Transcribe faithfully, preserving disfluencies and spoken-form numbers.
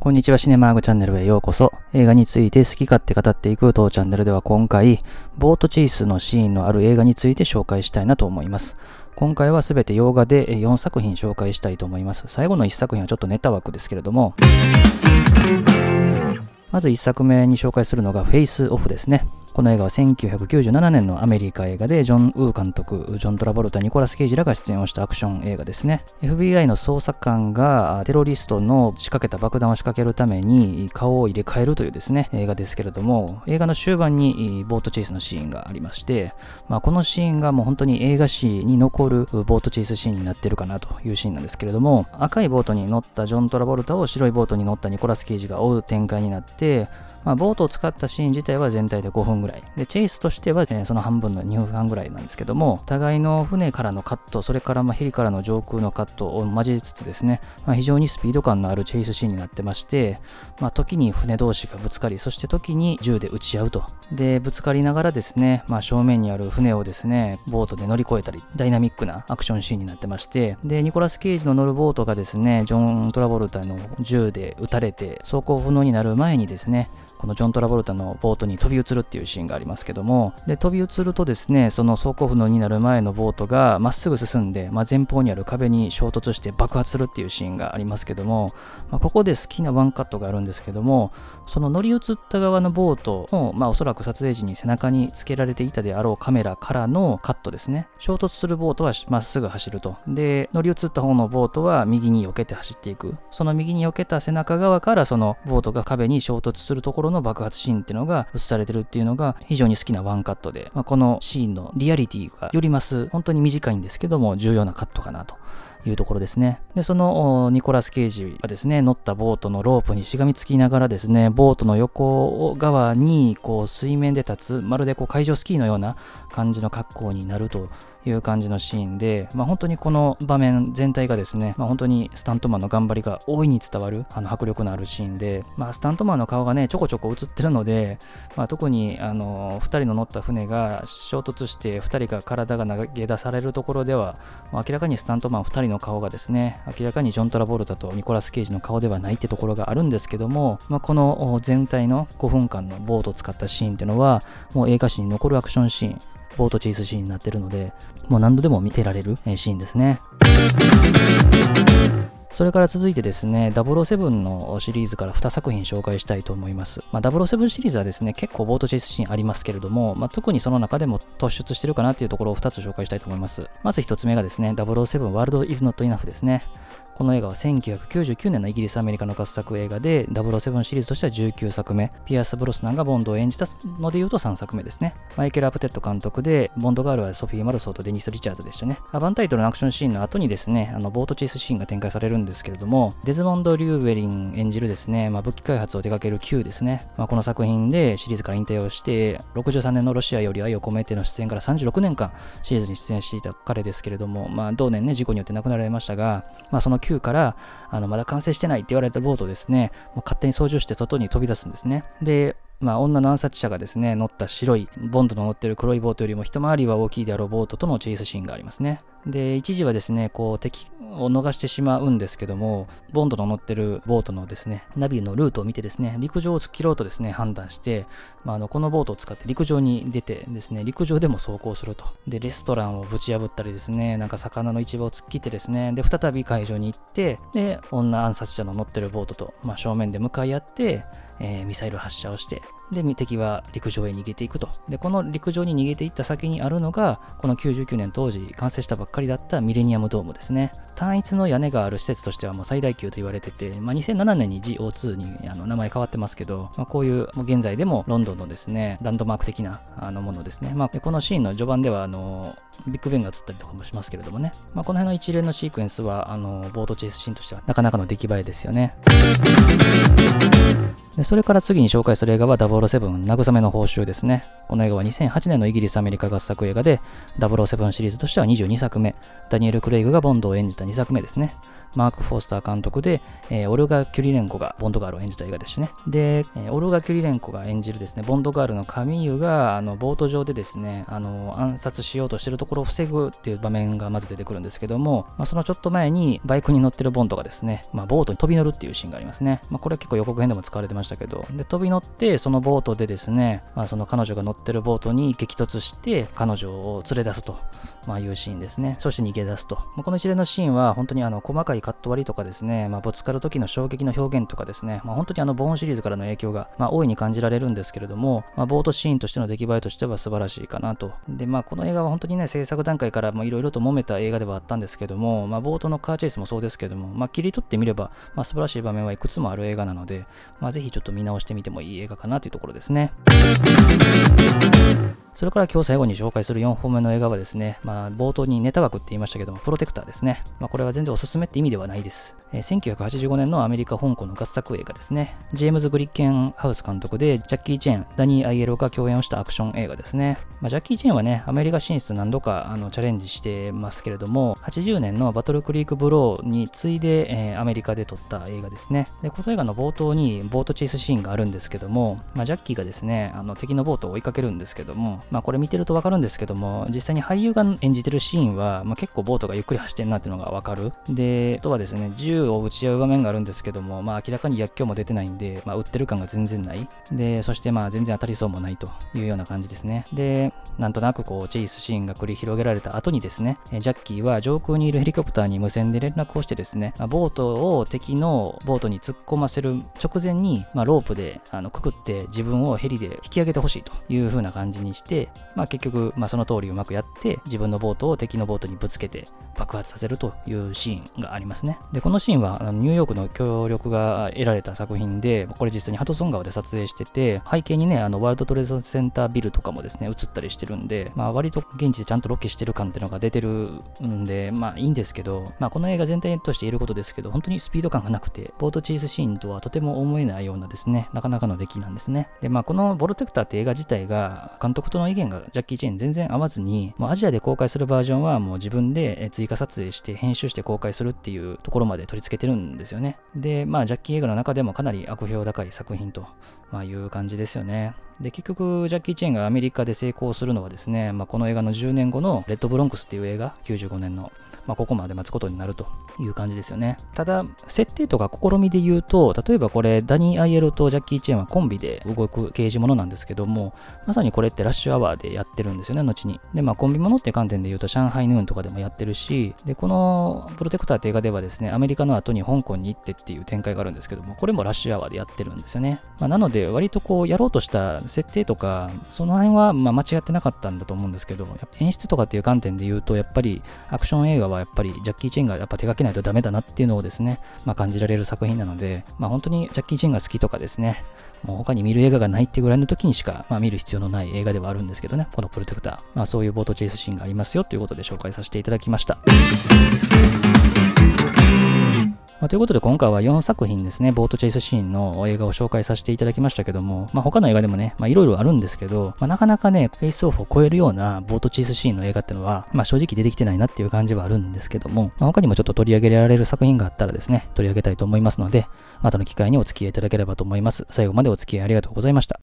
こんにちは、シネマーグチャンネルへようこそ。映画について好き勝手語っていく当チャンネルでは、今回ボートチェイスのシーンのある映画について紹介したいなと思います。今回はすべて洋画でよんさく品紹介したいと思います。最後のいっさく品はちょっとネタ枠ですけれども、まずいっさくめに紹介するのがフェイスオフですね。この映画はせんきゅうひゃくきゅうじゅうななねんのアメリカ映画で、ジョン・ウー監督、ジョン・トラボルタ、ニコラス・ケイジらが出演をしたアクション映画ですね。エフビーアイ の捜査官がテロリストの仕掛けた爆弾を仕掛けるために顔を入れ替えるというですね、映画ですけれども、映画の終盤にボートチェイスのシーンがありまして、まあ、このシーンがもう本当に映画史に残るボートチェイスシーンになってるかなというシーンなんですけれども、赤いボートに乗ったジョン・トラボルタを白いボートに乗ったニコラス・ケイジが追う展開になって、まあ、ボートを使ったシーン自体は全体でごふんぐらいで、チェイスとしては、ね、その半分のにふんはんぐらいなんですけども、互いの船からのカット、それからまあヘリからの上空のカットを交えつつですね、まあ、非常にスピード感のあるチェイスシーンになってまして、まあ、時に船同士がぶつかり、そして時に銃で撃ち合うと。で、ぶつかりながらですね、まあ、正面にある船をですねボートで乗り越えたり、ダイナミックなアクションシーンになってまして、でニコラス・ケイジの乗るボートがですねジョン・トラボルタの銃で撃たれて走行不能になる前にですね、このジョン・トラボルタのボートに飛び移るっていうシーンがありますけども、で飛び移るとですね、その走行不能になる前のボートがまっすぐ進んで、まあ、前方にある壁に衝突して爆発するっていうシーンがありますけども、まあ、ここで好きなワンカットがあるんですけども、その乗り移った側のボートを、まあ、おそらく撮影時に背中につけられていたであろうカメラからのカットですね。衝突するボートはまっすぐ走ると、で乗り移った方のボートは右に避けて走っていく。その右に避けた背中側からそのボートが壁に衝突するところの爆発シーンっていうのが映されてるっていうのが非常に好きなワンカットで、まあ、このシーンのリアリティがよります、本当に短いんですけども重要なカットかなというところですね。で、そのニコラス・ケイジがですね乗ったボートのロープにしがみつきながらですね、ボートの横側にこう水面で立つ、まるでこう海上スキーのような感じの格好になるという感じのシーンで、まあ、本当にこの場面全体がですね、まあ、本当にスタントマンの頑張りが大いに伝わるあの迫力のあるシーンで、まあ、スタントマンの顔がねちょこちょこ映ってるので、まあ、特にあのふたりの乗った船が衝突してふたりが体が投げ出されるところでは、まあ、明らかにスタントマンふたりの顔がですね、明らかにジョン・トラボルタとニコラス・ケイジの顔ではないってところがあるんですけども、まあ、この全体のごふんかんのボートを使ったシーンっていうのはもう映画史に残るアクションシーン、ボートチェイスシーンになってるので、もう何度でも見てられるシーンですね。それから続いてですね、ダブルオーセブンのシリーズからにさく品紹介したいと思います。まあ、ダブルオーセブンシリーズはですね、結構ボートチェイスシーンありますけれども、まあ、特にその中でも突出してるかなっていうところをふたつ紹介したいと思います。まずひとつめがですね、ダブルオーセブン World is not enough ですね。この映画はせんきゅうひゃくきゅうじゅうきゅうねんのイギリス・アメリカの合作映画で、ダブルオーセブンシリーズとしてはじゅうきゅうさくめ、ピアース・ブロスナンがボンドを演じたのでいうとさんさくめですね。マイケル・アプテッド監督で、ボンドガールはソフィー・マルソーとデニス・リチャーズでしたね。アバンタイトルのアクションシーンの後にですね、あのボートチェイスシーンが展開されるんですけれども、デズモンド・リューウェリン演じるですね、まあ、武器開発を手掛ける Q ですね、まあ、この作品でシリーズから引退をしてろくじゅうさんねんのロシアより愛を込めての出演からさんじゅうろくねんかんシリーズに出演していた彼ですけれども、まあ、同年ね事故によって亡くなられましたが、まあ、その Q からあのまだ完成してないって言われたボートをですねもう勝手に操縦して外に飛び出すんですね。でまあ、女の暗殺者がですね乗った白いボンドの乗ってる黒いボートよりも一回りは大きいであろうボートとのチェイスシーンがありますね。で一時はですねこう敵を逃してしまうんですけども、ボンドの乗ってるボートのですねナビのルートを見てですね陸上を切ろうとですね判断して、まあ、あのこのボートを使って陸上に出てですね陸上でも走行すると。でレストランをぶち破ったりですね、なんか魚の市場を突っ切ってですね、で再び海上に行って、で女暗殺者の乗ってるボートと、まあ、正面で向かい合って、えー、ミサイル発射をして、で敵は陸上へ逃げていくと。でこの陸上に逃げていった先にあるのが、このきゅうじゅうきゅうねん当時完成したばっかりだったミレニアムドームですね。単一の屋根がある施設としてはもう最大級と言われてて、まあ、にせんななねんに ジーオーツー にあの名前変わってますけど、まあ、こういう現在でもロンドンのですねランドマーク的なあのものですね、まあ、でこのシーンの序盤ではあのビッグベンが映ったりとかもしますけれどもね、まあ、この辺の一連のシークエンスはあのボートチェイスシーンとしてはなかなかの出来栄えですよね。でそれから次に紹介する映画はダブルオーセブン慰めの報酬ですね。この映画はにせんはちねんのイギリス・アメリカ合作映画で、ダブルオーセブンシリーズとしてはにじゅうにさくめ、ダニエル・クレイグがボンドを演じたにさくめですね。マーク・フォースター監督で、えー、オルガ・キュリレンコがボンドガールを演じた映画ですしね。で、えー、オルガ・キュリレンコが演じるですね、ボンドガールのカミーユがあのボート上でですね、あの暗殺しようとしているところを防ぐっていう場面がまず出てくるんですけども、まあ、そのちょっと前にバイクに乗ってるボンドがですね、まあ、ボートに飛び乗るっていうシーンがありますね。まあ、これは結構予告編でも使われてましたけど、で飛び乗ってそのボートでですね、まあ、その彼女が乗ってるボートに激突して彼女を連れ出すと、まあ、いうシーンですね。そして逃げ出すと、まあ、この一連のシーンは本当にあの細かいカット割りとかですね、まあ、ぶつかる時の衝撃の表現とかですね、まあ、本当にあのボーンシリーズからの影響が、まあ、大いに感じられるんですけれども、まあ、ボートシーンとしての出来栄えとしては素晴らしいかなと。でまあこの映画は本当にね、制作段階からいろいろと揉めた映画ではあったんですけども、まあ、ボートのカーチェイスもそうですけども、まあ、切り取ってみれば、まあ、素晴らしい場面はいくつもある映画なので、まあ、ぜひちょっと見直してみてもいい映画かなというところですね。それから今日最後に紹介するよんほんめの映画はですね、まあ、冒頭にネタ枠って言いましたけども、プロテクターですね。まあ、これは全然おすすめって意味ではないです。えー、せんきゅうひゃくはちじゅうごねんのアメリカ香港の合作映画ですね。ジェームズ・グリッケンハウス監督で、ジャッキー・チェン、ダニー・アイエロが共演をしたアクション映画ですね。まあ、ジャッキー・チェンはね、アメリカ進出何度かあのチャレンジしてますけれども、はちじゅうねんのバトル・クリーク・ブローに次いで、えー、アメリカで撮った映画ですね。で、この映画の冒頭にボートチェイスシーンがあるんですけども、まあ、ジャッキーがですね、あの敵のボートを追いかけるんですけども、まあこれ見てるとわかるんですけども、実際に俳優が演じてるシーンは、まあ、結構ボートがゆっくり走ってるなっていうのがわかる。で、あとはですね、銃を撃ち合う場面があるんですけども、まあ明らかに薬莢も出てないんで、まあ撃ってる感が全然ない。で、そしてまあ全然当たりそうもないというような感じですね。で、なんとなくこうチェイスシーンが繰り広げられた後にですね、ジャッキーは上空にいるヘリコプターに無線で連絡をしてですね、まあ、ボートを敵のボートに突っ込ませる直前に、まあ、ロープであのくくって自分をヘリで引き上げてほしいという風な感じにして、してまあ、結局、まあ、その通りうまくやって自分のボートを敵のボートにぶつけて爆発させるというシーンがありますね。でこのシーンはニューヨークの協力が得られた作品で、これ実際にハドソン川で撮影してて、背景にね、あのワールドトレードセンタービルとかもですね映ったりしてるんで、まあ、割と現地でちゃんとロケしてる感っていうのが出てるんで、まあいいんですけど、まあ、この映画全体として言えることですけど、本当にスピード感がなくてボートチェイスシーンとはとても思えないようなですね、なかなかの出来なんですね。でまあこのプロテクターって映画自体が監督との意見がジャッキー・チェン全然合わずに、もうアジアで公開するバージョンはもう自分で追加撮影して編集して公開するっていうところまで取り付けてるんですよね。でまあジャッキー映画の中でもかなり悪評高い作品と、まあ、いう感じですよね。で結局ジャッキー・チェンがアメリカで成功するのはですね、まあ、この映画のじゅうねんごのレッド・ブロンクスっていう映画、きゅうじゅうごねんの、まあ、ここまで待つことになるという感じですよね。ただ設定とか試みで言うと、例えばこれダニー・アイエロとジャッキー・チェンはコンビで動く刑事ものなんですけども、まさにこれってラッシュアワーでやってるんですよね、後に。でまあコンビものって観点で言うと上海ヌーンとかでもやってるし、でこのプロテクターって映画ではですね、アメリカの後に香港に行ってっていう展開があるんですけども、これもラッシュアワーでやってるんですよね。まあ、なので割とこうやろうとした設定とかその辺はまあ間違ってなかったんだと思うんですけど、演出とかっていう観点で言うと、やっぱりアクション映画はやっぱりジャッキー・チェンがやっぱ手掛けないとダメだなっていうのをですね、まあ、感じられる作品なので、まあ、本当にジャッキー・チェンが好きとかですね、もう他に見る映画がないってぐらいの時にしか、まあ、見る必要のない映画ではあるんですけどね、このプロテクター、まあ、そういうボートチェイスシーンがありますよということで紹介させていただきました。まあ、ということで今回はよんさくひんですね、ボートチェイスシーンの映画を紹介させていただきましたけども、まあ、他の映画でもね、いろいろあるんですけど、まあ、なかなかね、フェイスオフを超えるようなボートチェイスシーンの映画っていうのは、まあ、正直出てきてないなっていう感じはあるんですけども、まあ、他にもちょっと取り上げられる作品があったらですね、取り上げたいと思いますので、またの機会にお付き合いいただければと思います。最後までお付き合いありがとうございました。